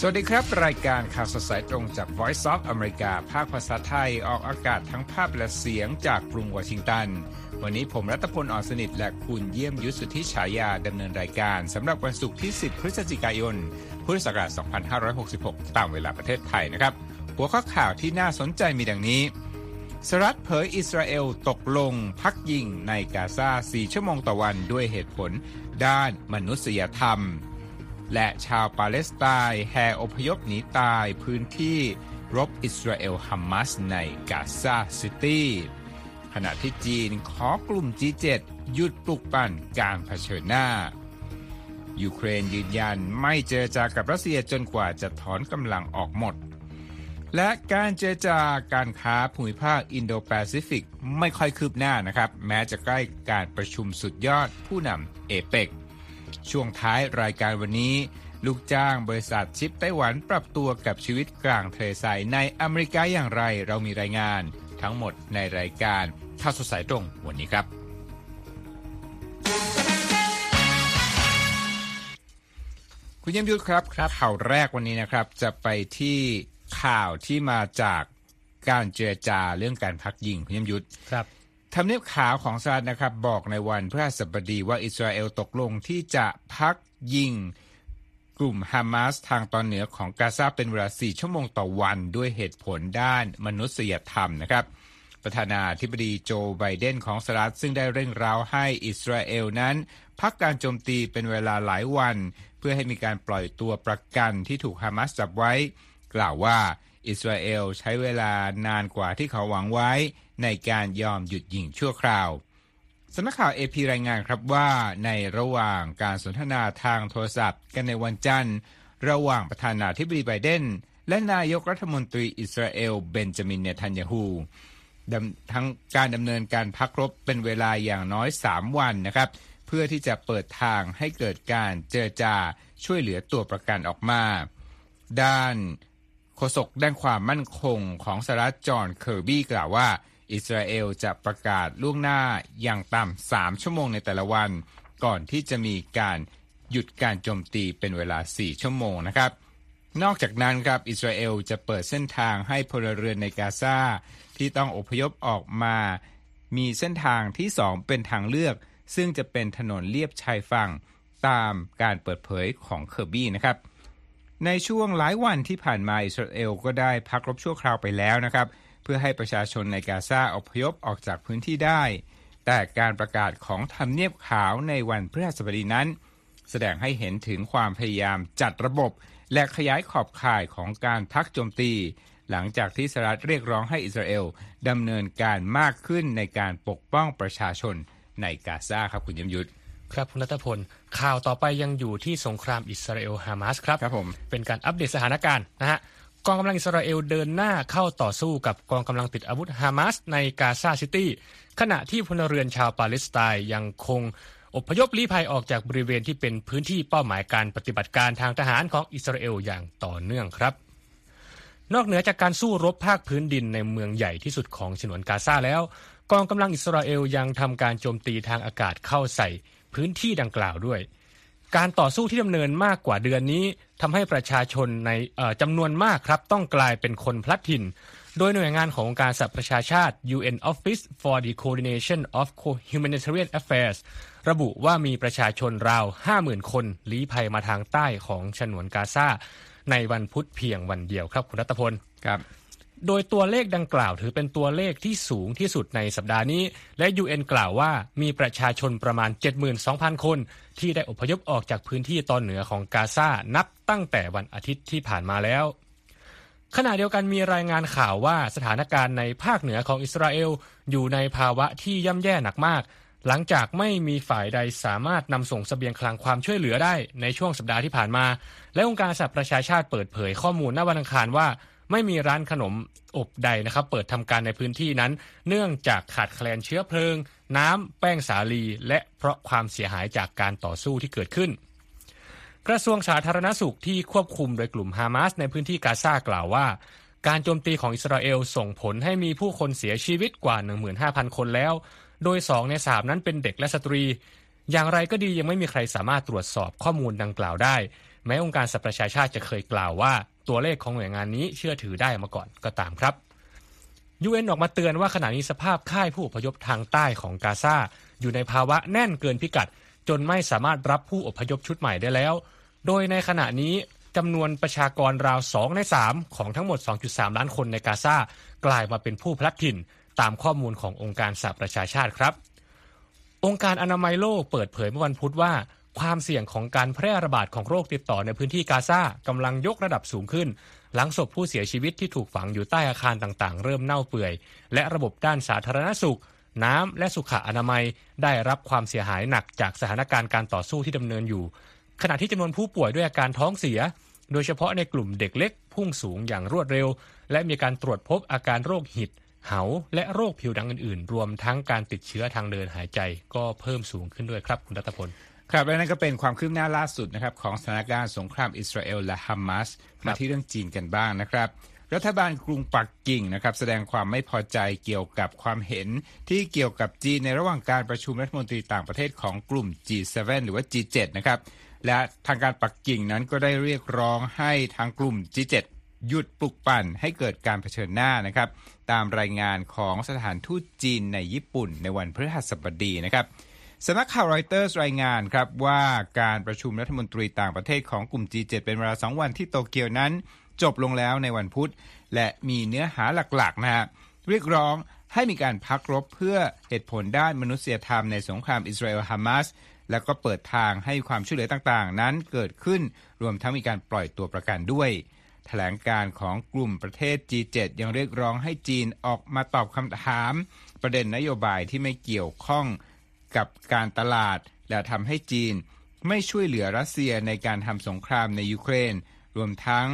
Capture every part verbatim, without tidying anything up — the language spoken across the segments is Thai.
สวัสดีครับรายการข่าวสดสายตรงจาก Voice of America ภาคภาษาไทยออกอากาศทั้งภาพและเสียงจากกรุงวอชิงตันวันนี้ผมรัตพล อ่อนสนิทและคุณเยี่ยมยุทธ สุทธิฉายาดำเนินรายการสำหรับวันศุกร์ที่สิบพฤศจิกายนพุทธศักราชสองพันห้าร้อยหกสิบหกตามเวลาประเทศไทยนะครับหัวข้อข่าวที่น่าสนใจมีดังนี้สหรัฐเผยอิสราเอลตกลงพักยิงในกาซาสี่ชั่วโมงต่อวันด้วยเหตุผลด้านมนุษยธรรมและชาวปาเลสไตน์แห่อพยพหนีตายพื้นที่รบอิสราเอลฮัมมัสในกาซาซิตี้ขณะที่จีนขอกลุ่ม จี เจ็ด หยุดปลุกปั่นการเผชิญหน้ายูเครนยืนยันไม่เจรจากับรัสเซียจนกว่าจะถอนกำลังออกหมดและการเจรจาการค้าภูมิภาคอินโดแปซิฟิกไม่ค่อยคืบหน้านะครับแม้จะใกล้การประชุมสุดยอดผู้นำ เอเปค ช่วงท้ายรายการวันนี้ลูกจ้างบริษัทชิปไต้หวันปรับตัวกับชีวิตกลางทะเลทรายในอเมริกาอย่างไรเรามีรายงานทั้งหมดในรายการข่าวสดสายตรงวันนี้ครับคุณเยี่ยมยุทธครับครับข่าวแรกวันนี้นะครับจะไปที่ข่าวที่มาจากการเจรจาเรื่องการพักยิงคุณเยี่ยมยุทธครับทำเนียบข่าวของสหรัฐนะครับบอกในวันพฤหัสบดีว่าอิสราเอลตกลงที่จะพักยิงกลุ่มฮามาสทางตอนเหนือของกาซาเป็นเวลาสี่ชั่วโมงต่อวันด้วยเหตุผลด้านมนุษยธรรมนะครับประธานาธิบดีโจไบเดนของสหรัฐซึ่งได้เร่งร้าวให้อิสราเอลนั้นพักการโจมตีเป็นเวลาหลายวันเพื่อให้มีการปล่อยตัวประกันที่ถูกฮามาสจับไว้กล่าวว่าอิสราเอลใช้เวลานานกว่าที่เขาหวังไว้ในการยอมหยุดยิงชั่วคราวสำนักข่าว เอ พี รายงานครับว่าในระหว่างการสนทนาทางโทรศัพท์กันในวันจันทร์ระหว่างประธานาธิบดีไบเดนและนายกรัฐมนตรีอิสราเอลเบนจามินเนทันยาฮูทั้งการดำเนินการพักรบเป็นเวลาอย่างน้อยสามวันนะครับเพื่อที่จะเปิดทางให้เกิดการเจรจาช่วยเหลือตัวประกันออกมาด้านโฆษกด้านความมั่นคงของสหรัฐจอห์นเคอร์บี้กล่าวว่าอิสราเอลจะประกาศล่วงหน้าอย่างต่ำสามชั่วโมงในแต่ละวันก่อนที่จะมีการหยุดการโจมตีเป็นเวลาสี่ชั่วโมงนะครับนอกจากนั้นครับอิสราเอลจะเปิดเส้นทางให้พลเรือนในกาซาที่ต้องอพยพออกมามีเส้นทางที่สองเป็นทางเลือกซึ่งจะเป็นถนนเลียบชายฝั่งตามการเปิดเผยของเคอร์บี้นะครับในช่วงหลายวันที่ผ่านมาอิสราเอลก็ได้พักรบชั่วคราวไปแล้วนะครับเพื่อให้ประชาชนในกาซาอพยพออกจากพื้นที่ได้แต่การประกาศของทำเนียบขาวในวันพฤหัสบดีนั้นแสดงให้เห็นถึงความพยายามจัดระบบและขยายขอบข่ายของการพักโจมตีหลังจากที่สหรัฐเรียกร้องให้อิสราเอลดำเนินการมากขึ้นในการปกป้องประชาชนในกาซาครับคุณเยี่ยมยุทธครับคุณณัฐพลข่าวต่อไปยังอยู่ที่สงครามอิสราเอลฮามาสครับครับผมเป็นการอัปเดตสถานการณ์นะฮะกองกำลังอิสราเอลเดินหน้าเข้าต่อสู้กับกองกำลังติดอาวุธฮามาสในกาซาซิตี้ขณะที่พลเรือนชาวปาเลสไตน์ยังคงอพยพลี้ภัยออกจากบริเวณที่เป็นพื้นที่เป้าหมายการปฏิบัติการทางทหารของอิสราเอลอย่างต่อเนื่องครับนอกเหนือจากการสู้รบภาคพื้นดินในเมืองใหญ่ที่สุดของฉนวนกาซาแล้วกองกำลังอิสราเอลยังทำการโจมตีทางอากาศเข้าใส่พื้นที่ดังกล่าวด้วยการต่อสู้ที่ดำเนินมากกว่าเดือนนี้ทำให้ประชาชนในจำนวนมากครับต้องกลายเป็นคนพลัดถิ่นโดยหน่วยงานขององค์การสหประชาชาติ ยู เอ็น Office for the Coordination of Humanitarian Affairs ระบุว่ามีประชาชนราว ห้าหมื่น คนลี้ภัยมาทางใต้ของฉนวนกาซาในวันพุธเพียงวันเดียวครับคุณรัตพลครับโดยตัวเลขดังกล่าวถือเป็นตัวเลขที่สูงที่สุดในสัปดาห์นี้และ ยู เอ็น กล่าวว่ามีประชาชนประมาณ เจ็ดหมื่นสองพัน คนที่ได้อพยพออกจากพื้นที่ตอนเหนือของกาซานับตั้งแต่วันอาทิตย์ที่ผ่านมาแล้วขณะเดียวกันมีรายงานข่าวว่าสถานการณ์ในภาคเหนือของอิสราเอลอยู่ในภาวะที่ย่ำแย่หนักมากหลังจากไม่มีฝ่ายใดสามารถนำส่งเสบียงคลังความช่วยเหลือได้ในช่วงสัปดาห์ที่ผ่านมาและองค์การสหประชาชาติเปิดเผยข้อมูลณวันอังคารว่าไม่มีร้านขนมอบใดนะครับเปิดทำการในพื้นที่นั้นเนื่องจากขาดแคลนเชื้อเพลิงน้ำแป้งสาลีและเพราะความเสียหายจากการต่อสู้ที่เกิดขึ้นกระทรวงสาธารณสุขที่ควบคุมโดยกลุ่มฮามาสในพื้นที่กาซากล่าวว่าการโจมตีของอิสราเอลส่งผลให้มีผู้คนเสียชีวิตกว่า หนึ่งหมื่นห้าพัน คนแล้วโดยสองในสามนั้นเป็นเด็กและสตรีอย่างไรก็ดียังไม่มีใครสามารถตรวจสอบข้อมูลดังกล่าวได้ แม้องค์การสหประชาชาติจะเคยกล่าวว่าตัวเลขของหน่วยงานนี้เชื่อถือได้มาก่อนก็ตามครับ ยู เอ็น ออกมาเตือนว่าขณะนี้สภาพค่ายผู้อพยพทางใต้ของกาซาอยู่ในภาวะแน่นเกินพิกัดจนไม่สามารถรับผู้อพยพชุดใหม่ได้แล้วโดยในขณะนี้จำนวนประชากรราวสองในสามของทั้งหมด สองจุดสามล้านคนในกาซากลายมาเป็นผู้พลัดถิ่นตามข้อมูลขององค์การสหประชาชาติครับองค์การอนามัยโลกเปิดเผยเมื่อวันพุธว่าความเสี่ยงของการแพร่ระบาดของโรคติดต่อในพื้นที่กาซากำลังยกระดับสูงขึ้นหลังศพผู้เสียชีวิตที่ถูกฝังอยู่ใต้อาคารต่างๆเริ่มเน่าเปื่อยและระบบด้านสาธารณสุขน้ำและสุขอนามัยได้รับความเสียหายหนักจากสถานการณ์การต่อสู้ที่ดำเนินอยู่ขณะที่จำนวนผู้ป่วยด้วยอาการท้องเสียโดยเฉพาะในกลุ่มเด็กเล็กพุ่งสูงอย่างรวดเร็วและมีการตรวจพบอาการโรคหิดเหาและโรคผิวหนังอื่นๆรวมทั้งการติดเชื้อทางเดินหายใจก็เพิ่มสูงขึ้นด้วยครับคุณรัตพลครับและนั่นก็เป็นความคืบหน้าล่าสุดนะครับของสถานการณ์สงครามอิสราเอลและฮามาสมาที่เรื่องจีนกันบ้างนะครับรัฐบาลกรุงปักกิ่งนะครับแสดงความไม่พอใจเกี่ยวกับความเห็นที่เกี่ยวกับจีนในระหว่างการประชุมรัฐมนตรีต่างประเทศของกลุ่ม จี เซเว่น หรือว่า จี เซเว่น นะครับและทางการปักกิ่งนั้นก็ได้เรียกร้องให้ทางกลุ่ม จี เซเว่น หยุดปลุกปั่นให้เกิดการเผชิญหน้านะครับตามรายงานของสถานทูตจีนในญี่ปุ่นในวันพฤหัสบดีนะครับสำนักข่าว Reuters รายงานครับว่าการประชุมรัฐมนตรีต่างประเทศของกลุ่ม จี เซเว่น เป็นเวลาสองวันที่โตเกียวนั้นจบลงแล้วในวันพุธและมีเนื้อหาหลักๆนะฮะเรียกร้องให้มีการพักรบเพื่อเหตุผลด้านมนุษยธรรมในสงครามอิสราเอลฮามาสแล้วก็เปิดทางให้ความช่วยเหลือต่างๆนั้นเกิดขึ้นรวมทั้งมีการปล่อยตัวประกันด้วยแถลงการของกลุ่มประเทศ จี เซเว่น ยังเรียกร้องให้จีนออกมาตอบคำถามประเด็นนโยบายที่ไม่เกี่ยวข้องกับการตลาดและทำให้จีนไม่ช่วยเหลือรัสเซียในการทำสงครามในยูเครนรวมทั้ง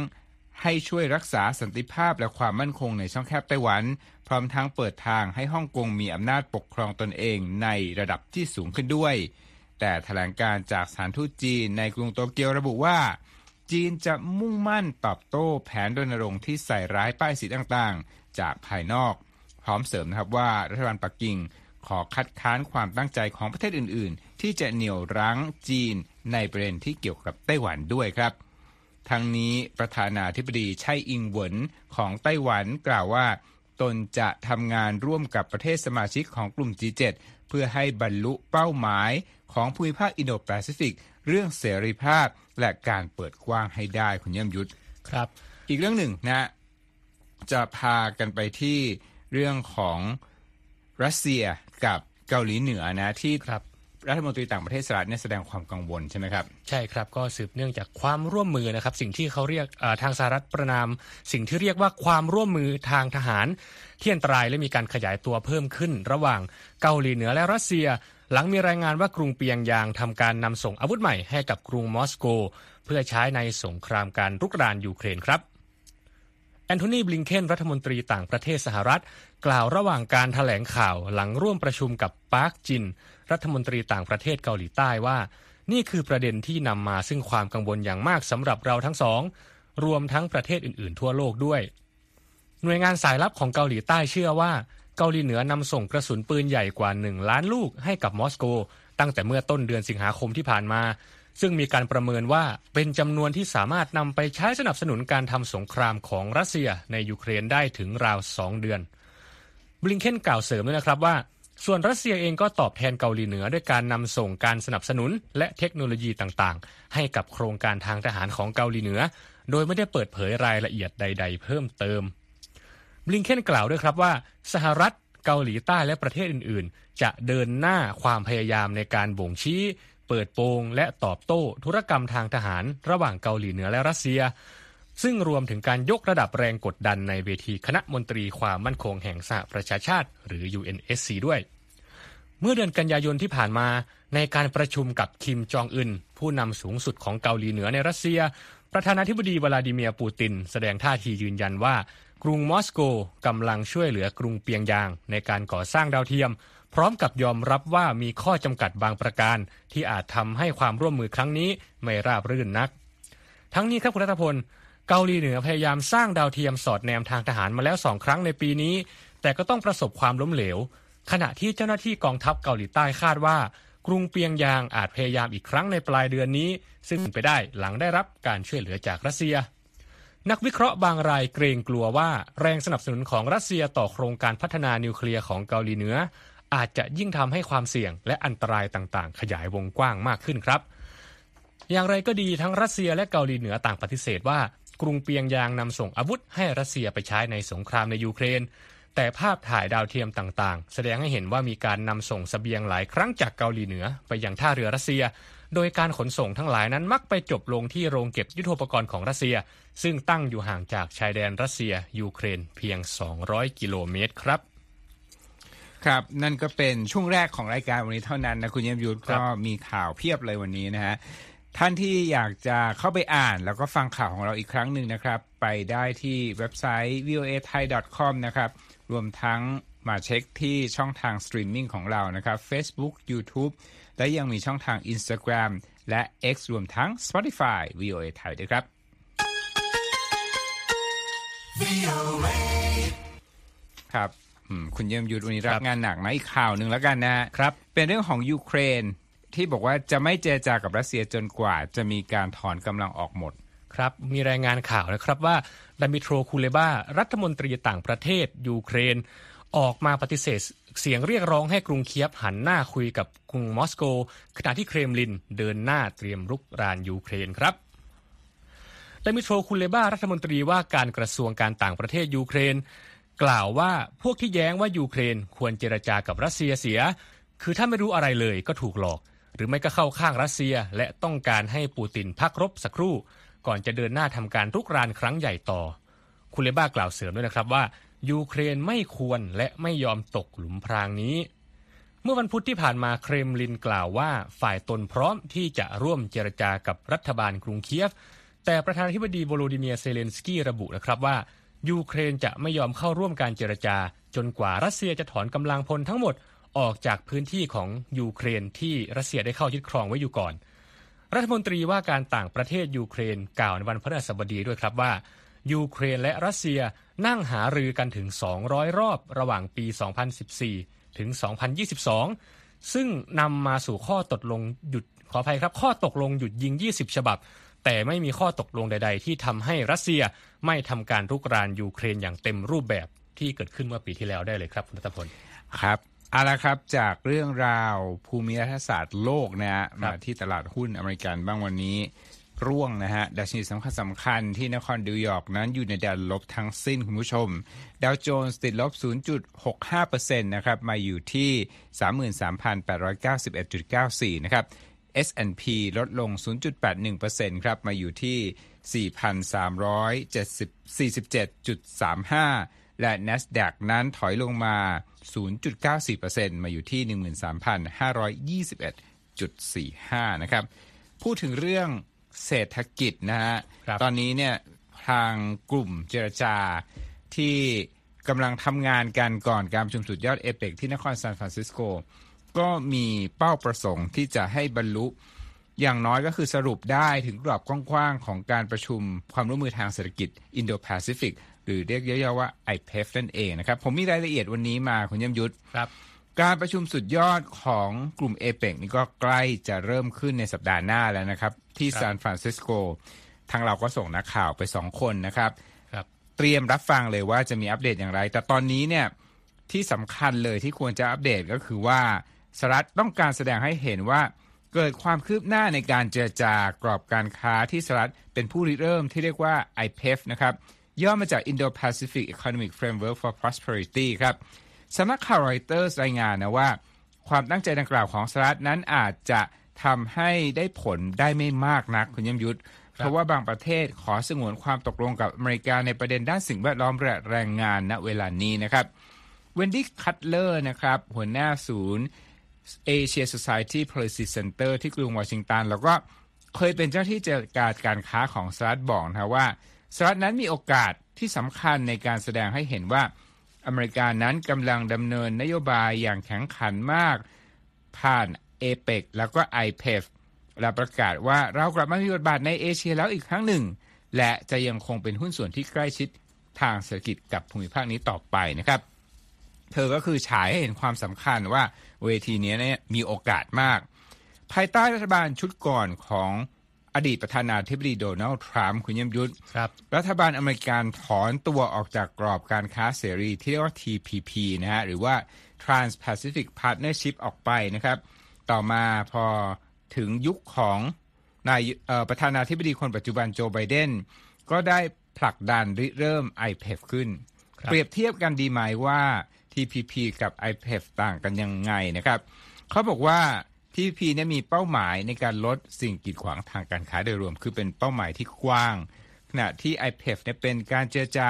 ให้ช่วยรักษาสันติภาพและความมั่นคงในช่องแคบไต้หวันพร้อมทั้งเปิดทางให้ฮ่องกงมีอำนาจปกครองตนเองในระดับที่สูงขึ้นด้วยแต่แถลงการจากสถานทูตจีนในกรุงโตเกียวระบุว่าจีนจะมุ่งมั่นตอบโต้แผนรณรงค์ที่ใส่ร้ายป้ายสีต่างๆจากภายนอกพร้อมเสริมนะครับว่ารัฐบาลปักกิ่งขอคัดค้านความตั้งใจของประเทศอื่นๆที่จะเหนี่ยวรั้งจีนในประเด็นที่เกี่ยวกับไต้หวันด้วยครับทั้งนี้ประธานาธิบดีไช่อิงเหวินของไต้หวันกล่าวว่าตนจะทำงานร่วมกับประเทศสมาชิกของกลุ่ม จี เซเว่น เพื่อให้บรรลุเป้าหมายของภูมิภาคอินโดแปซิฟิกเรื่องเสรีภาพและการเปิดกว้างให้ได้คุณเยี่ยมยุทธครับอีกเรื่องหนึ่งนะจะพากันไปที่เรื่องของรัสเซียกับเกาหลีเหนือนะที่รัฐมนตรีต่างประเทศสหรัฐเนี่ยแสดงความกังวลใช่ไหมครับใช่ครับก็สืบเนื่องจากความร่วมมือนะครับสิ่งที่เขาเรียกทางสหรัฐประนามสิ่งที่เรียกว่าความร่วมมือทางทหารที่อันตรายและมีการขยายตัวเพิ่มขึ้นระหว่างเกาหลีเหนือและรัสเซียหลังมีรายงานว่ากรุงเปียงยางทำการนำส่งอาวุธใหม่ให้กับกรุงมอสโกเพื่อใช้ในสงครามการรุกรานยูเครนครับแอนโทนี บลิงเคนรัฐมนตรีต่างประเทศสหรัฐกล่าวระหว่างการแถลงข่าวหลังร่วมประชุมกับปาร์คจินรัฐมนตรีต่างประเทศเกาหลีใต้ว่านี่คือประเด็นที่นำมาซึ่งความกังวลอย่างมากสำหรับเราทั้งสองรวมทั้งประเทศอื่นๆทั่วโลกด้วยหน่วยงานสายลับของเกาหลีใต้เชื่อว่าเกาหลีเหนือนำส่งกระสุนปืนใหญ่กว่าหนึ่งล้านลูกให้กับมอสโกตั้งแต่เมื่อต้นเดือนสิงหาคมที่ผ่านมาซึ่งมีการประเมินว่าเป็นจำนวนที่สามารถนำไปใช้สนับสนุนการทำสงครามของรัสเซียในยูเครนได้ถึงราวสองเดือนบลิงเคนกล่าวเสริมด้วยนะครับว่าส่วนรัสเซียเองก็ตอบแทนเกาหลีเหนือด้วยการนำส่งการสนับสนุนและเทคโนโลยีต่างๆให้กับโครงการทางทหารของเกาหลีเหนือโดยไม่ได้เปิดเผยรายละเอียดใดๆเพิ่มเติมบลิงเคนกล่าวด้วยครับว่าสหรัฐเกาหลีใต้และประเทศอื่นๆจะเดินหน้าความพยายามในการบ่งชี้เปิดโปงและตอบโต้ธุรกรรมทางทหารระหว่างเกาหลีเหนือและรัสเซียซึ่งรวมถึงการยกระดับแรงกดดันในเวทีคณะมนตรีความมั่นคงแห่งสหประชาชาติหรือ ยู เอ็น เอส ซี ด้วยเมื่อเดือนกันยายนที่ผ่านมาในการประชุมกับคิมจองอึนผู้นำสูงสุดของเกาหลีเหนือในรัสเซียประธานาธิบดีวลาดิเมียร์ปูตินแสดงท่าทียืนยันว่ากรุงมอสโกกำลังช่วยเหลือกรุงเปียงยางในการก่อสร้างดาวเทียมพร้อมกับยอมรับว่ามีข้อจำกัดบางประการที่อาจทำให้ความร่วมมือครั้งนี้ไม่ราบรื่นนักทั้งนี้ครับคุณรัตพลเกาหลีเหนือพยายามสร้างดาวเทียมสอดแนมทางทหารมาแล้วสองครั้งในปีนี้แต่ก็ต้องประสบความล้มเหลวขณะที่เจ้าหน้าที่กองทัพเกาหลีใต้คาดว่า กรุงเปียงยางอาจพยายามอีกครั้งในปลายเดือนนี้ซึ่งเป็นไปได้หลังได้รับการช่วยเหลือจากรัสเซียนักวิเคราะห์บางรายเกรงกลัวว่าแรงสนับสนุนของรัสเซียต่อโครงการพัฒนานิวเคลียร์ของเกาหลีเหนืออาจจะยิ่งทำให้ความเสี่ยงและอันตรายต่างๆขยายวงกว้างมากขึ้นครับอย่างไรก็ดีทั้งรัสเซียและเกาหลีเหนือต่างปฏิเสธว่ากรุงเปียงยางนำส่งอาวุธให้รัสเซียไปใช้ในสงครามในยูเครนแต่ภาพถ่ายดาวเทียมต่างๆแสดงให้เห็นว่ามีการนำส่งเสบียงหลายครั้งจากเกาหลีเหนือไปยังท่าเรือรัสเซียโดยการขนส่งทั้งหลายนั้นมักไปจบลงที่โรงเก็บยุทโธปกรณ์ของรัสเซียซึ่งตั้งอยู่ห่างจากชายแดนรัสเซียยูเครนเพียงสองร้อยกิโลเมตรครับครับนั่นก็เป็นช่วงแรกของรายการวันนี้เท่านั้นนะคุณเยี่ยมยุทธก็มีข่าวเพียบเลยวันนี้นะฮะท่านที่อยากจะเข้าไปอ่านแล้วก็ฟังข่าวของเราอีกครั้งหนึ่งนะครับไปได้ที่เว็บไซต์ วี โอ เอ ไทย ดอท คอม นะครับรวมทั้งมาเช็คที่ช่องทางสตรีมมิ่งของเรานะครับ Facebook YouTube และยังมีช่องทาง Instagram และ X รวมทั้ง Spotify วี โอ เอ ไทยด้วยครับครับคุณเยี่ยมยุทธวันนี้รับงานหนักนะอีกข่าวหนึ่งแล้วกันนะครับเป็นเรื่องของยูเครนที่บอกว่าจะไม่เจรจากับรัสเซียจนกว่าจะมีการถอนกำลังออกหมดครับมีรายงานข่าวนะครับว่าดามิโตรคูเลบารัฐมนตรีต่างประเทศยูเครนออกมาปฏิเสธเสียงเรียกร้องให้กรุงเคียฟหันหน้าคุยกับกรุงมอสโกขณะที่เครมลินเดินหน้าเตรียมรุกรานยูเครนครับดามิโตรคูเลบารัฐมนตรีว่าการกระทรวงการต่างประเทศยูเครนกล่าวว่าพวกที่แย้งว่ายูเครนควรเจรจากับรัสเซียเสียคือถ้าไม่รู้อะไรเลยก็ถูกหลอกหรือไม่ก็เข้าข้างรัสเซียและต้องการให้ปูตินพักรบสักครู่ก่อนจะเดินหน้าทำการรุกรานครั้งใหญ่ต่อคูเลบากล่าวเสริมด้วยนะครับว่ายูเครนไม่ควรและไม่ยอมตกหลุมพรางนี้เมื่อวันพุธที่ผ่านมาเครมลินกล่าวว่าฝ่ายตนพร้อมที่จะร่วมเจรจากับรัฐบาลกรุงเคียฟแต่ประธานาธิบดีโวโลดิเมียร์เซเลนสกี้ระบุนะครับว่ายูเครนจะไม่ยอมเข้าร่วมการเจรจาจนกว่ารัสเซียจะถอนกำลังพลทั้งหมดออกจากพื้นที่ของยูเครนที่รัสเซียได้เข้ายึดครองไว้อยู่ก่อนรัฐมนตรีว่าการต่างประเทศยูเครนกล่าวในวันพฤหัสบดีด้วยครับว่ายูเครนและรัสเซียนั่งหารือกันถึงสองร้อยรอบระหว่างปีสองพันสิบสี่ถึงสองพันยี่สิบสองซึ่งนำมาสู่ข้อตกลงหยุดขออภัยครับข้อตกลงหยุดยิงยี่สิบฉบับแต่ไม่มีข้อตกลงใดๆที่ทำให้รัสเซียไม่ทำการรุกรานยูเครนอย่างเต็มรูปแบบที่เกิดขึ้นเมื่อปีที่แล้วได้เลยครับคุณณัฐพลครับเอาละครับจากเรื่องราวภูมิรัฐศาสตร์โลกนะฮะมาที่ตลาดหุ้นอเมริกันบ้างวันนี้ร่วงนะฮะดัชนีสำคัญสำคัญที่นครนิวยอร์กนั้นอยู่ในแดนลบทั้งสิ้นคุณผู้ชมดาวโจนส์ติดลบ ศูนย์จุดหกห้าเปอร์เซ็นต์ นะครับมาอยู่ที่ สามหมื่นสามพันแปดร้อยเก้าสิบเอ็ดจุดเก้าสี่ นะครับ เอส แอนด์ พี ลดลง ศูนย์จุดแปดหนึ่งเปอร์เซ็นต์ ครับมาอยู่ที่ สี่พันสามร้อยสี่สิบเจ็ดจุดสามห้าและ Nasdaq นั้นถอยลงมา ศูนย์จุดเก้าสี่เปอร์เซ็นต์ มาอยู่ที่ หนึ่งหมื่นสามพันห้าร้อยยี่สิบเอ็ดจุดสี่ห้า นะครับพูดถึงเรื่องเศรษฐกิจนะฮะตอนนี้เนี่ยทางกลุ่มเจรจาที่กำลังทำงานกันก่อนการประชุมสุดยอด เอเปค ที่นครซานฟรานซิสโกก็มีเป้าประสงค์ที่จะให้บรรลุอย่างน้อยก็คือสรุปได้ถึงกรอบกว้างๆของการประชุมความร่วมมือทางเศรษฐกิจอินโดแปซิฟิกหรือเรียกย่อๆว่า ไอ พี อี เอฟ นั่นเองนะครับผมมีรายละเอียดวันนี้มาคุณยมยุทธครับการประชุมสุดยอดของกลุ่ม เอเปค นี่ก็ใกล้จะเริ่มขึ้นในสัปดาห์หน้าแล้วนะครับที่ซานฟรานซิสโกทางเราก็ส่งนักข่าวไปสองคนนะครับครับเตรียมรับฟังเลยว่าจะมีอัปเดตอย่างไรแต่ตอนนี้เนี่ยที่สำคัญเลยที่ควรจะอัปเดตก็คือว่าสหรัฐต้องการแสดงให้เห็นว่าเกิดความคืบหน้าในการเจรจากรอบการค้าที่สหรัฐเป็นผู้ริเริ่มที่เรียกว่า ไอ พี อี เอฟ นะครับย่อมาจาก Indo-Pacific Economic Framework for Prosperity ครับสำนักข่าว Reuters รายงานนะว่าความตั้งใจดังกล่าวของสหรัฐนั้นอาจจะทำให้ได้ผลได้ไม่มากนักคุณยมยุทธเพราะว่าบางประเทศขอสงวนความตกลงกับอเมริกาในประเด็นด้านสิ่งแวดล้อมและแรงงานณเวลานี้นะครับ Wendy Cutler นะครับหัวหน้าศูนย์ Asia Society Policy Center ที่กรุงวอชิงตันแล้วก็เคยเป็นเจ้าที่เจรจาการค้าของสหรัฐบอกนะว่าสหรัฐนั้นมีโอกาสที่สำคัญในการแสดงให้เห็นว่าอเมริกานั้นกำลังดำเนินนโยบายอย่างแข็งขันมากผ่าน เอเปค แล้วก็ ไอ พี อี เอฟ และประกาศว่าเรากลับมามีบทบาทในเอเชียแล้วอีกครั้งหนึ่งและจะยังคงเป็นหุ้นส่วนที่ใกล้ชิดทางเศรษฐกิจกับภูมิภาคนี้ต่อไปนะครับเธอก็คือฉายให้เห็นความสำคัญว่าเวทีนี้เนี่ยมีโอกาสมาก ภายใต้รัฐบาลชุดก่อนของอดีตประธานาธิบดีโดนัลด์ทรัมป์คุณเยี่ยมยุทธครับรัฐบาลอเมริกันถอนตัวออกจากกรอบการค้าเสรีที่เรียกว่า ที พี พี นะฮะหรือว่า Trans-Pacific Partnership ออกไปนะครับต่อมาพอถึงยุคของนายประธานาธิบดีคนปัจจุบันโจไบเดนก็ได้ผลักดันริเริ่ม ไอ พี อี เอฟ ขึ้นเปรียบเทียบกันดีไหมว่า ที พี พี กับ ไอ พี อี เอฟ ต่างกันยังไงนะครับเขาบอกว่า ที พี พี เนี่ยมีเป้าหมายในการลดสิ่งกีดขวางทางการค้าโดยรวมคือเป็นเป้าหมายที่กว้างขณะที่ ไอ พี อี เอฟ เนี่ยเป็นการเจรจา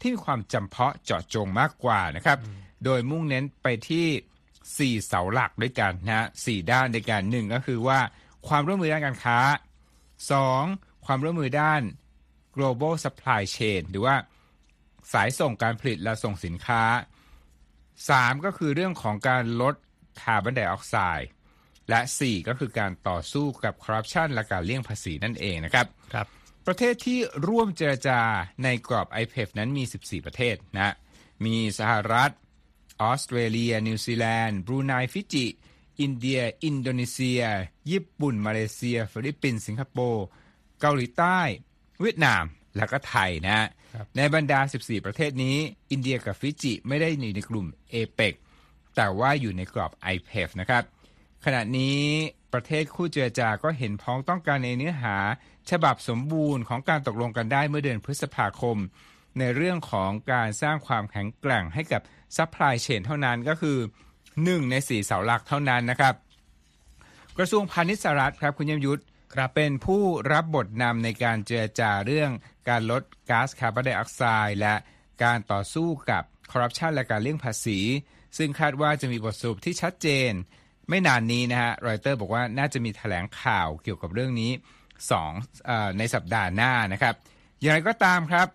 ที่มีความจำเพาะเจาะจงมากกว่านะครับโดยมุ่งเน้นไปที่สี่เสาหลักด้วยกันนะฮะสี่ด้านด้วยกันหนึ่งก็คือว่าความร่วมมือด้านการค้าสองความร่วมมือด้าน global supply chain หรือว่าสายส่งการผลิตและส่งสินค้าสามก็คือเรื่องของการลดคาร์บอนไดออกไซด์และสี่ก็คือการต่อสู้กับคอร์รัปชันและการเลี่ยงภาษีนั่นเองนะครับครับประเทศที่ร่วมเจรจาในกรอบ ไอ พี อี เอฟ นั้นมีสิบสี่ประเทศนะมีสหรัฐออสเตรเลียนิวซีแลนด์บรูไนฟิจิอินเดียอินโดนีเซียญี่ปุ่นมาเลเซียฟิลิปปินส์สิงคโปร์เกาหลีใต้เวียดนามและก็ไทยนะในบรรดาสิบสี่ประเทศนี้อินเดียกับฟิจิไม่ได้อยู่ในกลุ่ม เอเปค แต่ว่าอยู่ในกรอบ ไอ พี อี เอฟ นะครับขณะนี้ประเทศคู่เจรจาก็เห็นพ้องต้องการในเนื้อหาฉบับสมบูรณ์ของการตกลงกันได้เมื่อเดือนพฤษภาคมในเรื่องของการสร้างความแข็งแกร่งให้กับซัพพลายเชนเท่านั้นก็คือหนึ่งในสี่เสาหลักเท่านั้นนะครับกระทรวงพาณิชย์สหรัฐครับคุณเยี่ยมยุทธเป็นผู้รับบทนำในการเจรจาเรื่องการลดก๊าซคาร์บอนไดออกไซด์และการต่อสู้กับคอร์รัปชันและการเลี่ยงภาษีซึ่งคาดว่าจะมีบทสรุปที่ชัดเจนไม่นานนี้นะฮะ Reuters บอกว่าน่าจะมีแถลงข่าวเกี่ยวกับเรื่องนี้สองเอ่อในสัปดาห์หน้านะครับอย่างไรก็ตามครับ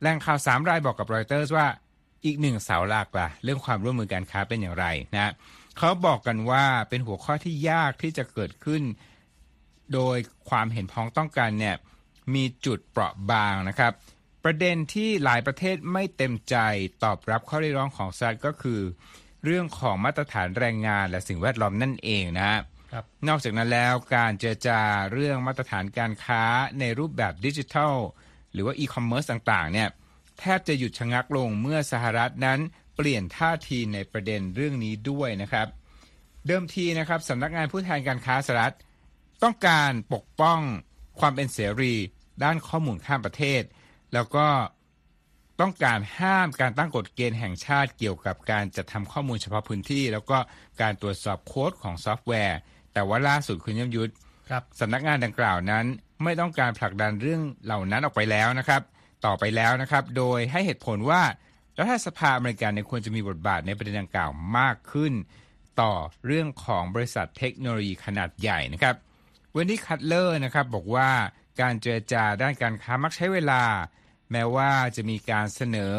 แหล่งข่าวสามรายบอกกับ Reuters ว่าอีกหนึ่งเสาหลักล่ะเรื่องความร่วมมือการค้าเป็นอย่างไรนะเขาบอกกันว่าเป็นหัวข้อที่ยากที่จะเกิดขึ้นโดยความเห็นพ้องต้องกันเนี่ยมีจุดเปราะบางนะครับประเด็นที่หลายประเทศไม่เต็มใจตอบรับข้อเรียกร้องของสหรัฐก็คือเรื่องของมาตรฐานแรงงานและสิ่งแวดล้อมนั่นเองนะครับนอกจากนั้นแล้วการเจรจาเรื่องมาตรฐานการค้าในรูปแบบดิจิทัลหรือว่าอีคอมเมิร์ซต่างๆเนี่ยแทบจะหยุดชะงักลงเมื่อสหรัฐนั้นเปลี่ยนท่าทีในประเด็นเรื่องนี้ด้วยนะครับเดิมทีนะครับสำนักงานผู้แทนการค้าสหรัฐต้องการปกป้องความเป็นเสรีด้านข้อมูลข้ามประเทศแล้วก็ต้องการห้ามการตั้งกฎเกณฑ์แห่งชาติเกี่ยวกับการจัดทำข้อมูลเฉพาะพื้นที่แล้วก็การตรวจสอบโค้ดของซอฟต์แวร์แต่ว่าล่าสุดคุณเยี่ยมยุทธครับสำนักงานดังกล่าวนั้นไม่ต้องการผลักดันเรื่องเหล่านั้นออกไปแล้วนะครับต่อไปแล้วนะครับโดยให้เหตุผลว่ารัฐสภาอเมริกันเนี่ยควรจะมีบทบาทในประเด็นดังกล่าวมากขึ้นต่อเรื่องของบริษัทเทคโนโลยีขนาดใหญ่นะครับ Wendy Cutler นะครับบอกว่าการเจรจาด้านการค้ามักใช้เวลาแม้ว่าจะมีการเสนอ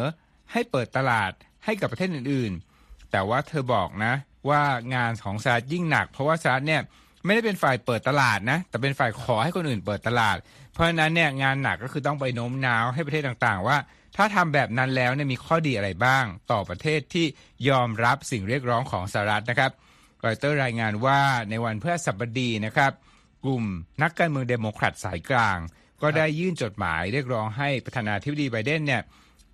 ให้เปิดตลาดให้กับประเทศอื่นๆแต่ว่าเธอบอกนะว่างานของสหรัฐยิ่งหนักเพราะว่าสหรัฐเนี่ยไม่ได้เป็นฝ่ายเปิดตลาดนะแต่เป็นฝ่ายขอให้คนอื่นเปิดตลาดเพราะฉะนั้นเนี่ยงานหนักก็คือต้องไปโน้มน้าวให้ประเทศต่างๆว่าถ้าทำแบบนั้นแล้วเนี่ยมีข้อดีอะไรบ้างต่อประเทศที่ยอมรับสิ่งเรียกร้องของสหรัฐนะครับรอยเตอร์รายงานว่าในวันพฤหัสบดีนะครับกลุ่มนักการเมืองเดโมแครตสายกลางก็ได้ยื่นจดหมายเรียกร้องให้ประธานาธิบดีไบเดนเนี่ย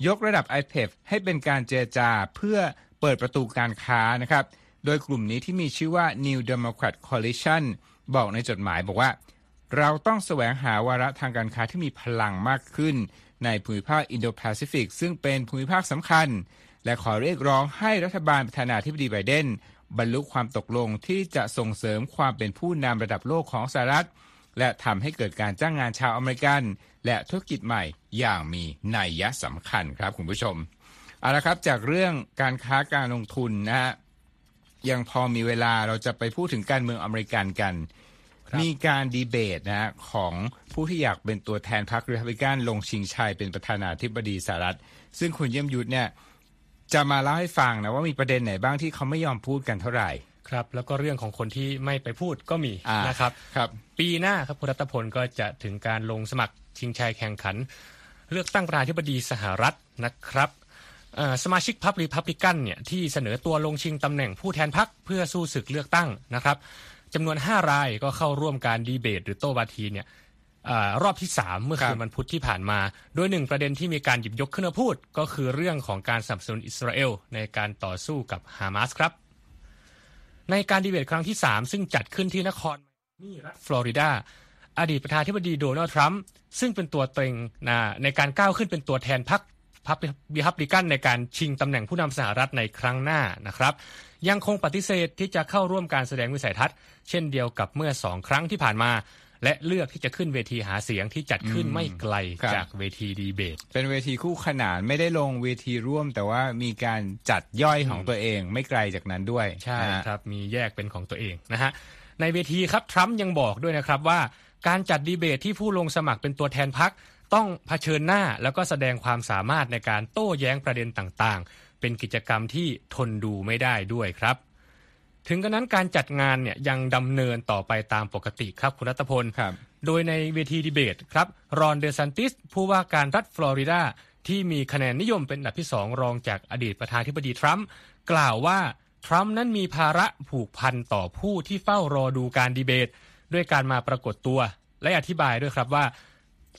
ยกระดับ ไอ พี อี เอฟ ให้เป็นการเจรจาเพื่อเปิดประตูการค้านะครับโดยกลุ่มนี้ที่มีชื่อว่า New Democrat Coalition บอกในจดหมายบอกว่าเราต้องแสวงหาวาระทางการค้าที่มีพลังมากขึ้นในภูมิภาคอินโดแปซิฟิกซึ่งเป็นภูมิภาคสำคัญและขอเรียกร้องให้รัฐบาลประธานาธิบดีไบเดนบรรลุความตกลงที่จะส่งเสริมความเป็นผู้นำระดับโลกของสหรัฐและทำให้เกิดการจ้างงานชาวอเมริกันและธุรกิจใหม่อย่างมีนัยสำคัญครับคุณผู้ชมเอาละครับจากเรื่องการค้าการลงทุนนะฮะยังพอมีเวลาเราจะไปพูดถึงการเมืองอเมริกันกันมีการดีเบตนะฮะของผู้ที่อยากเป็นตัวแทนพรรครีพับลิกันลงชิงชัยเป็นประธานาธิบดีสหรัฐซึ่งคุณเยี่ยมยุทธเนี่ยจะมาเล่าให้ฟังนะว่ามีประเด็นไหนบ้างที่เขาไม่ยอมพูดกันเท่าไหร่ครับแล้วก็เรื่องของคนที่ไม่ไปพูดก็มีนะครับครับปีหน้าครับคุณรัตพลก็จะถึงการลงสมัครชิงชัยแข่งขันเลือกตั้งประธานาธิบดีสหรัฐนะครับสมาชิกพรรครีพับลิกันเนี่ยที่เสนอตัวลงชิงตำแหน่งผู้แทนพรรคเพื่อสู้ศึกเลือกตั้งนะครับ จำนวนห้ารายก็เข้าร่วมการดีเบตหรือโต้วาทีเนี่ยรอบที่สามเมื่อคืนวันพุธที่ผ่านมาโดยหนึ่งประเด็นที่มีการหยิบยกขึ้นมาพูดก็คือเรื่องของการสนับสนุนอิสราเอลในการต่อสู้กับฮามาสครับในการดีเบตครั้งที่สามซึ่งจัดขึ้นที่นครไมอามี่รัฐฟลอริดาอดีตประธานาธิบดีโดนัลด์ทรัมป์ซึ่งเป็นตัวเต็งในการก้าวขึ้นเป็นตัวแทนพรรครีพับลิกันในการชิงตำแหน่งผู้นำสหรัฐในครั้งหน้านะครับยังคงปฏิเสธที่จะเข้าร่วมการแสดงวิสัยทัศน์เช่นเดียวกับเมื่อสองครั้งที่ผ่านมาและเลือกที่จะขึ้นเวทีหาเสียงที่จัดขึ้นไม่ไกลจากเวทีดีเบตเป็นเวทีคู่ขนานไม่ได้ลงเวทีร่วมแต่ว่ามีการจัดย่อยของตัวเองไม่ไกลจากนั้นด้วยใช่ครับมีแยกเป็นของตัวเองนะฮะในเวทีครับทรัมป์ยังบอกด้วยนะครับว่าการจัดดีเบตที่ผู้ลงสมัครเป็นตัวแทนพรรคต้องเผชิญหน้าแล้วก็แสดงความสามารถในการโต้แย้งประเด็นต่างๆเป็นกิจกรรมที่ทนดูไม่ได้ด้วยครับถึงกระนั้นการจัดงานเนี่ยยังดำเนินต่อไปตามปกติครับคุณรัตพลครับโดยในเวทีดีเบตครับรอนเดซันติสผู้ว่าการรัฐฟลอริดาที่มีคะแนนนิยมเป็นอันดับที่สองรองจากอดีตประธานาธิบดีทรัมป์กล่าวว่าทรัมป์นั้นมีภาระผูกพันต่อผู้ที่เฝ้ารอดูการดีเบตด้วยการมาปรากฏตัวและอธิบายด้วยครับว่า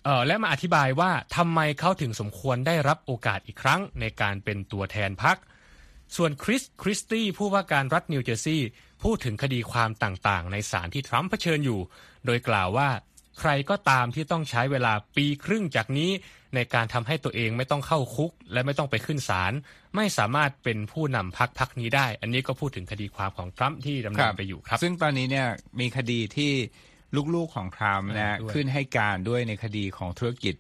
เอ่อและมาอธิบายว่าทำไมเขาถึงสมควรได้รับโอกาสอีกครั้งในการเป็นตัวแทนพรรคส่วนคริสคริสตี้ผู้ว่าการรัฐนิวเจอร์ซีย์พูดถึงคดีความต่างๆในศาลที่ทรัมป์เผชิญอยู่โดยกล่าวว่าใครก็ตามที่ต้องใช้เวลาปีครึ่งจากนี้ในการทำให้ตัวเองไม่ต้องเข้าคุกและไม่ต้องไปขึ้นศาลไม่สามารถเป็นผู้นำพรรคพรรคนี้ได้อันนี้ก็พูดถึงคดีความของทรัมป์ที่ดำเนินไปอยู่ครับซึ่งตอนนี้เนี่ยมีคดีที่ลูกๆของทรัมป์นะขึ้นให้การด้วยในคดีของธุรกิจ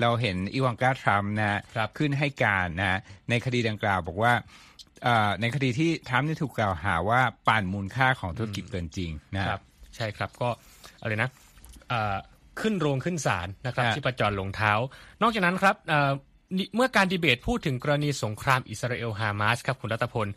เราเห็นอีวานกาทรัมป์นะขึ้นให้การนะในคดีดังกล่าวบอกว่าในคดีที่ทรัมป์ถูกกล่าวหาว่าปั่นมูลค่าของธุรกิจเกินจริงนะครับใช่ครับก็อะไรนะขึ้นโรงขึ้นศาลนะครับที่ประจรลงเท้านอกจากนั้นครับเมื่อการดีเบตพูดถึงกรณีสงครามอิสราเอลฮามาสครับคุณรัตพล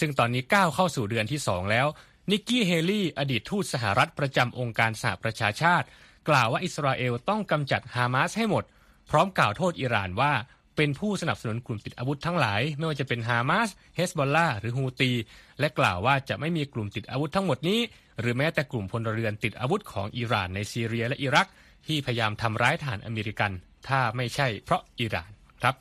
ซึ่งตอนนี้ก้าวเข้าสู่เดือนที่สองแล้วนิกกี้เฮลี่อดีตทูตสหรัฐประจำองค์การสหประชาชาติกล่าวว่าอิสราเอลต้องกำจัดฮามาสให้หมดพร้อมกล่าวโทษอิหร่านว่าเป็นผู้สนับสนุนกลุ่มติดอาวุธทั้งหลายไม่ว่าจะเป็นฮามาสเฮสบอลลาหรือฮูตีและกล่าวว่าจะไม่มีกลุ่มติดอาวุธทั้งหมดนี้หรือแม้แต่กลุ่มพลเรือนติดอาวุธของอิหร่านในซีเรียและอิรักที่พยายามทำร้ายฐานอเมริกันถ้าไม่ใช่เพราะอิหร่านครับ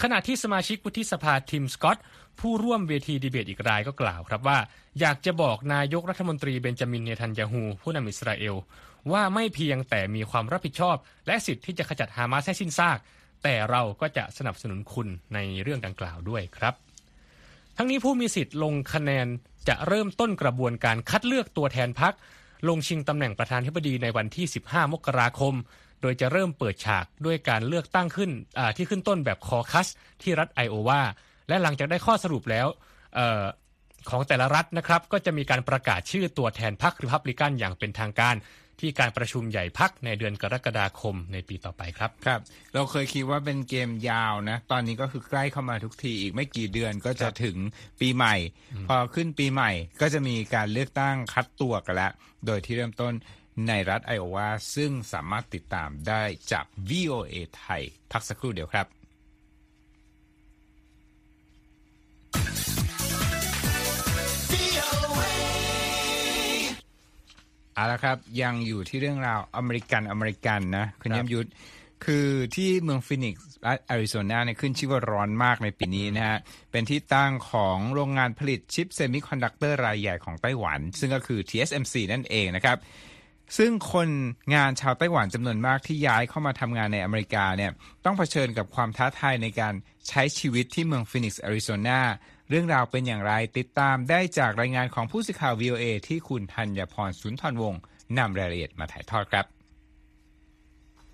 ขณะที่สมาชิกวุฒิสภาทิมสกอตผู้ร่วมเวทีดีเบตอีกรายก็กล่าวครับว่าอยากจะบอกนายกรัฐมนตรีเบนจามินเนทันยาฮูผู้นำอิสราเอลว่าไม่เพียงแต่มีความรับผิดชอบและสิทธิ์ที่จะขจัดฮามาสให้สิ้นซากแต่เราก็จะสนับสนุนคุณในเรื่องดังกล่าวด้วยครับทั้งนี้ผู้มีสิทธิ์ลงคะแนนจะเริ่มต้นกระบวนการคัดเลือกตัวแทนพรรคลงชิงตำแหน่งประธานาธิบดีในวันที่สิบห้ามกราคมโดยจะเริ่มเปิดฉากด้วยการเลือกตั้งขึ้นที่ขึ้นต้นแบบคอคัสที่รัฐไอโอวาและหลังจากได้ข้อสรุปแล้วของแต่ละรัฐนะครับก็จะมีการประกาศชื่อตัวแทนพรรครีพับลิกันอย่างเป็นทางการที่การประชุมใหญ่พรรคในเดือนกรกฎาคมในปีต่อไปครับครับเราเคยคิดว่าเป็นเกมยาวนะตอนนี้ก็คือใกล้เข้ามาทุกทีอีกไม่กี่เดือนก็จะถึงปีใหม่พอขึ้นปีใหม่ก็จะมีการเลือกตั้งคัดตัวกันแล้วโดยที่เริ่มต้นในรัฐไอโอวาซึ่งสามารถติดตามได้จาก วี โอ เอ ไทยพักสักครู่เดียวครับเอาละครับยังอยู่ที่เรื่องราวอเมริกันอเมริกันนะคุณเยี่ยมยุทธคือที่เมืองฟินิกซ์รัฐแอริโซนาเนี่ยขึ้นชื่อว่าร้อนมากในปีนี้นะฮะเป็นที่ตั้งของโรงงานผลิตชิปเซมิคอนดักเตอร์รายใหญ่ของไต้หวันซึ่งก็คือ ที เอส เอ็ม ซี นั่นเองนะครับซึ่งคนงานชาวไต้หวันจำนวนมากที่ย้ายเข้ามาทำงานในอเมริกาเนี่ยต้องเผชิญกับความท้าทายในการใช้ชีวิตที่เมืองฟินิกซ์แอริโซนาเรื่องราวเป็นอย่างไรติดตามได้จากรายงานของผู้สื่อข่าว วี โอ เอ ที่คุณธัญพรสุนทรวงศ์นำรายละเอียดมาถ่ายทอดครับ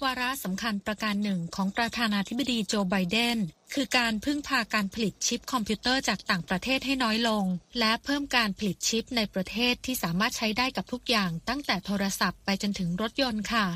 วาระสำคัญประการหนึ่งของประธานาธิบดีโจไบเดนคือการพึ่งพาการผลิตชิปคอมพิวเตอร์จากต่างประเทศให้น้อยลงและเพิ่มการผลิตชิปในประเทศที่สามารถใช้ได้กับทุกอย่างตั้งแต่โทรศัพท์ไปจนถึงรถยนต์ค่ะ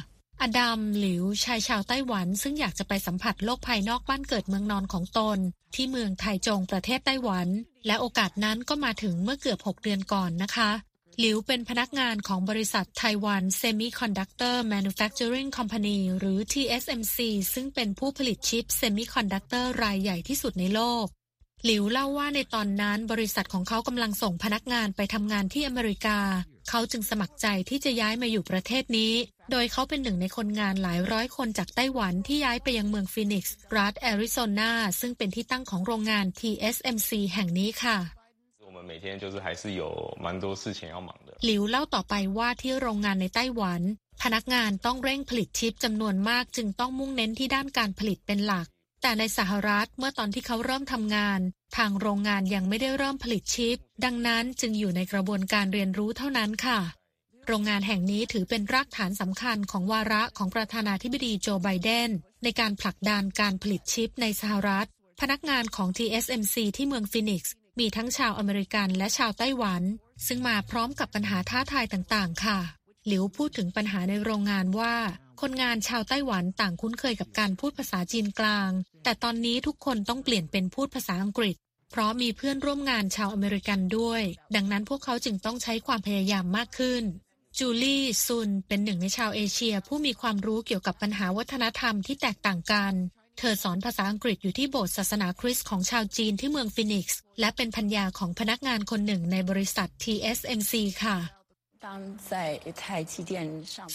อดัมหลิวชายชาวไต้หวันซึ่งอยากจะไปสัมผัสโลกภายนอกบ้านเกิดเมืองนอนของตนที่เมืองไทจงประเทศไต้หวันและโอกาสนั้นก็มาถึงเมื่อเกือบหกเดือนก่อนนะคะหลิวเป็นพนักงานของบริษัทไต้หวัน Semiconductor Manufacturing Company หรือ ที เอส เอ็ม ซี ซึ่งเป็นผู้ผลิตชิปเซมิคอนดักเตอร์รายใหญ่ที่สุดในโลกหลิวเล่าว่าในตอนนั้นบริษัทของเขากำลังส่งพนักงานไปทำงานที่อเมริกา เขาจึงสมัครใจที่จะย้ายมาอยู่ประเทศนี้โดยเขาเป็นหนึ่งในคนงานหลายร้อยคนจากไต้หวันที่ย้ายไปยังเมืองฟีนิกซ์รัฐแอริโซนาซึ่งเป็นที่ตั้งของโรงงาน ที เอส เอ็ม ซี แห่งนี้ค่ะหลิวเล่าต่อไปว่าที่โรงงานในไต้หวันพนักงานต้องเร่งผลิตชิปจำนวนมากจึงต้องมุ่งเน้นที่ด้านการผลิตเป็นหลักแต่ในสหรัฐเมื่อตอนที่เขาเริ่มทำงานทางโรงงานยังไม่ได้เริ่มผลิตชิปดังนั้นจึงอยู่ในกระบวนการเรียนรู้เท่านั้นค่ะโรงงานแห่งนี้ถือเป็นรากฐานสำคัญของวาระของประธานาธิบดีโจไบเดนในการผลักดันการผลิตชิปในสหรัฐพนักงานของ ที เอส เอ็ม ซี ที่เมืองฟีนิกซ์มีทั้งชาวอเมริกันและชาวไต้หวันซึ่งมาพร้อมกับปัญหาท้าทายต่างๆค่ะหลิวพูดถึงปัญหาในโรงงานว่าคนงานชาวไต้หวันต่างคุ้นเคยกับการพูดภาษาจีนกลางแต่ตอนนี้ทุกคนต้องเปลี่ยนเป็นพูดภาษาอังกฤษเพราะมีเพื่อนร่วมงานชาวอเมริกันด้วยดังนั้นพวกเขาจึงต้องใช้ความพยายามมากขึ้นจูลี่ซุนเป็นหนึ่งในชาวเอเชียผู้มีความรู้เกี่ยวกับปัญหาวัฒนธรรมที่แตกต่างกันเธอสอนภาษาอังกฤษอยู่ที่โบสถ์ศาสนาคริสต์ของชาวจีนที่เมืองฟีนิกซ์และเป็นภรรยาของพนักงานคนหนึ่งในบริษัท ที เอส เอ็ม ซี ค่ะ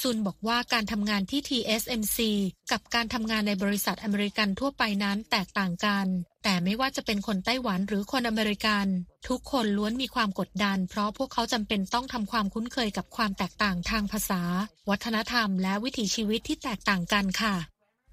ซุนบอกว่าการทำงานที่ ที เอส เอ็ม ซี กับการทำงานในบริษัทอเมริกันทั่วไปนั้นแตกต่างกันแต่ไม่ว่าจะเป็นคนไต้หวันหรือคนอเมริกันทุกคนล้วนมีความกดดันเพราะพวกเขาจำเป็นต้องทำความคุ้นเคยกับความแตกต่างทางภาษาวัฒนธรรมและวิถีชีวิตที่แตกต่างกันค่ะ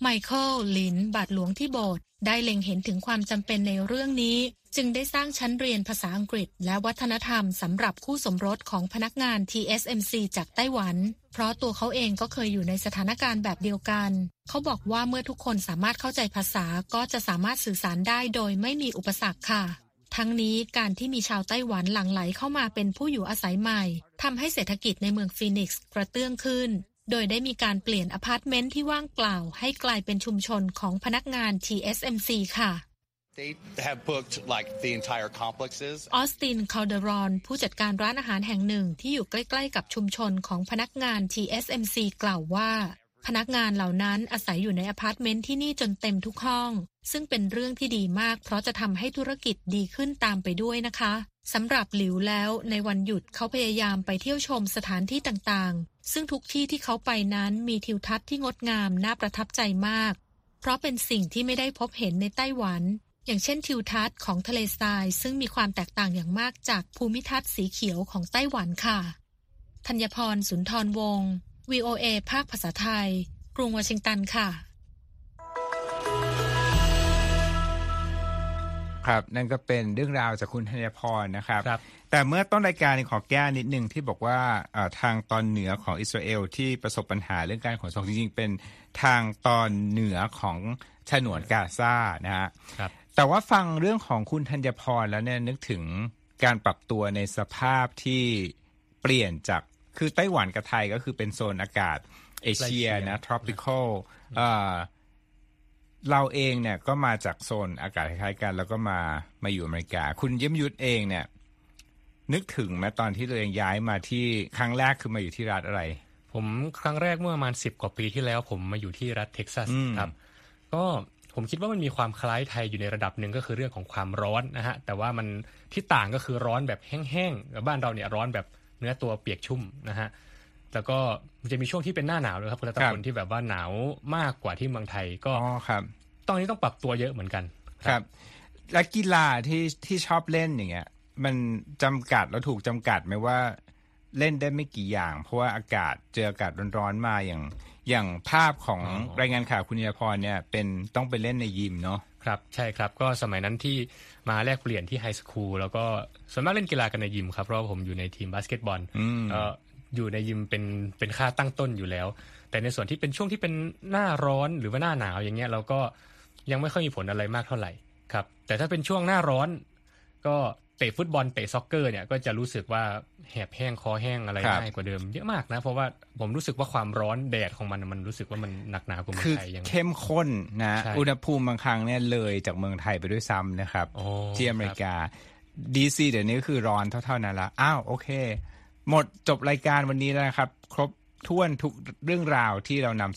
ไมเคิลลินบาทหลวงที่โบสถ์ได้เล็งเห็นถึงความจำเป็นในเรื่องนี้จึงได้สร้างชั้นเรียนภาษาอังกฤษและวัฒนธรรมสำหรับคู่สมรสของพนักงาน ที เอส เอ็ม ซี จากไต้หวันเพราะตัวเขาเองก็เคยอยู่ในสถานการณ์แบบเดียวกันเขาบอกว่าเมื่อทุกคนสามารถเข้าใจภาษาก็จะสามารถสื่อสารได้โดยไม่มีอุปสรรคค่ะทั้งนี้การที่มีชาวไต้หวันหลั่งไหลเข้ามาเป็นผู้อยู่อาศัยใหม่ทำให้เศรษฐกิจในเมืองฟีนิกซ์กระเตื้องขึ้นโดยได้มีการเปลี่ยนอพาร์ตเมนต์ที่ว่างเปล่าให้กลายเป็นชุมชนของพนักงาน ที เอส เอ็ม ซี ค่ะ Austin Calderon ผู้จัดการร้านอาหารแห่งหนึ่งที่อยู่ใกล้ๆกับชุมชนของพนักงาน ที เอส เอ็ม ซี กล่าวว่าพนักงานเหล่านั้นอาศัยอยู่ในอพาร์ตเมนต์ที่นี่จนเต็มทุกห้องซึ่งเป็นเรื่องที่ดีมากเพราะจะทำให้ธุรกิจดีขึ้นตามไปด้วยนะคะสำหรับหลิวแล้วในวันหยุดเขาพยายามไปเที่ยวชมสถานที่ต่างๆซึ่งทุกที่ที่เขาไปนั้นมีทิวทัศน์ที่งดงามน่าประทับใจมากเพราะเป็นสิ่งที่ไม่ได้พบเห็นในไต้หวันอย่างเช่นทิวทัศน์ของทะเลทรายซึ่งมีความแตกต่างอย่างมากจากภูมิทัศน์สีเขียวของไต้หวันค่ะธัญพรสุนทรวงศ์ วี โอ เอ ภาคภาษาไทยกรุงวอชิงตันค่ะครับนั่นก็เป็นเรื่องราวจากคุณธัญพรนะครับแต่เมื่อต้นรายการขอแก้นิดนึงที่บอกว่าทางตอนเหนือของอิสราเอลที่ประสบปัญหาเรื่องการขนส่งจริงๆเป็นทางตอนเหนือของฉนวนกาซานะฮะแต่ว่าฟังเรื่องของคุณธัญพรแล้วเนี่ยนึกถึงการปรับตัวในสภาพที่เปลี่ยนจากคือไต้หวันกับไทยก็คือเป็นโซนอากาศเอเชียนะ tropical เอ่อเราเองเนี่ยก็มาจากโซนอากาศคล้ายๆกันแล้วก็มามาอยู่อเมริกาคุณเยี่ยมยุทธเองเนี่ยนึกถึงไหมตอนที่ตัวเองย้ายมาที่ครั้งแรกคือมาอยู่ที่รัฐอะไรผมครั้งแรกเมื่อประมาณสิบกว่าปีที่แล้วผมมาอยู่ที่รัฐเท็กซัสครับก็ผมคิดว่ามันมีความคล้ายไทยอยู่ในระดับหนึ่งก็คือเรื่องของความร้อนนะฮะแต่ว่ามันที่ต่างก็คือร้อนแบบแห้งๆบ้านเราเนี่ยร้อนแบบเนื้อตัวเปียกชุ่มนะฮะแล้วก็มันจะมีช่วงที่เป็นหน้าหนาวด้วยครับคุณตะคนที่แบบว่าหนาวมากกว่าที่เมืองไทยก็อ๋อครับตอนนี้ต้องปรับตัวเยอะเหมือนกันครับและกีฬาที่ที่ชอบเล่นอย่างเงี้ยมันจำกัดแล้วถูกจำกัดไหมว่าเล่นได้ไม่กี่อย่างเพราะว่าอากาศเจออากาศร้อนๆมาอย่างอย่างภาพของรายงานข่าวคุณยาพรเนี่ยเป็นต้องไปเล่นในยิมเนาะครับใช่ครับก็สมัยนั้นที่มาแลกเปลี่ยนที่ไฮสคูลแล้วก็ส่วนมากเล่นกีฬากันในยิมครับเพราะผมอยู่ในทีมบาสเกตบอลก็อยู่ในยิมเป็นเป็นค่าตั้งต้นอยู่แล้วแต่ในส่วนที่เป็นช่วงที่เป็นหน้าร้อนหรือว่าหน้าหนาวอย่างเงี้ยเราก็ยังไม่ค่อยมีผลอะไรมากเท่าไหร่ครับแต่ถ้าเป็นช่วงหน้าร้อนก็เตะฟุตบอลเตะซ็อกเกอร์เนี่ยก็จะรู้สึกว่าแหบแห้งคอแห้งอะไรง่ายกว่าเดิมเยอะมากนะเพราะว่าผมรู้สึกว่าความร้อนแดดของมันมันรู้สึกว่ามันหนักหนากว่าเมืองไทยยังเข้มข้นนะอุณหภูมิบางครั้งเนี่ยเลยจากเมืองไทยไปด้วยซ้ำนะครับที่อเมริกาดีซีเดี๋ยวนี้คือร้อนเท่าๆนั้นละอ้าวโอเคหมดจบรายการวันนี้แล้วนะครับครบถ้วนทุกเรื่องราวที่เรานำ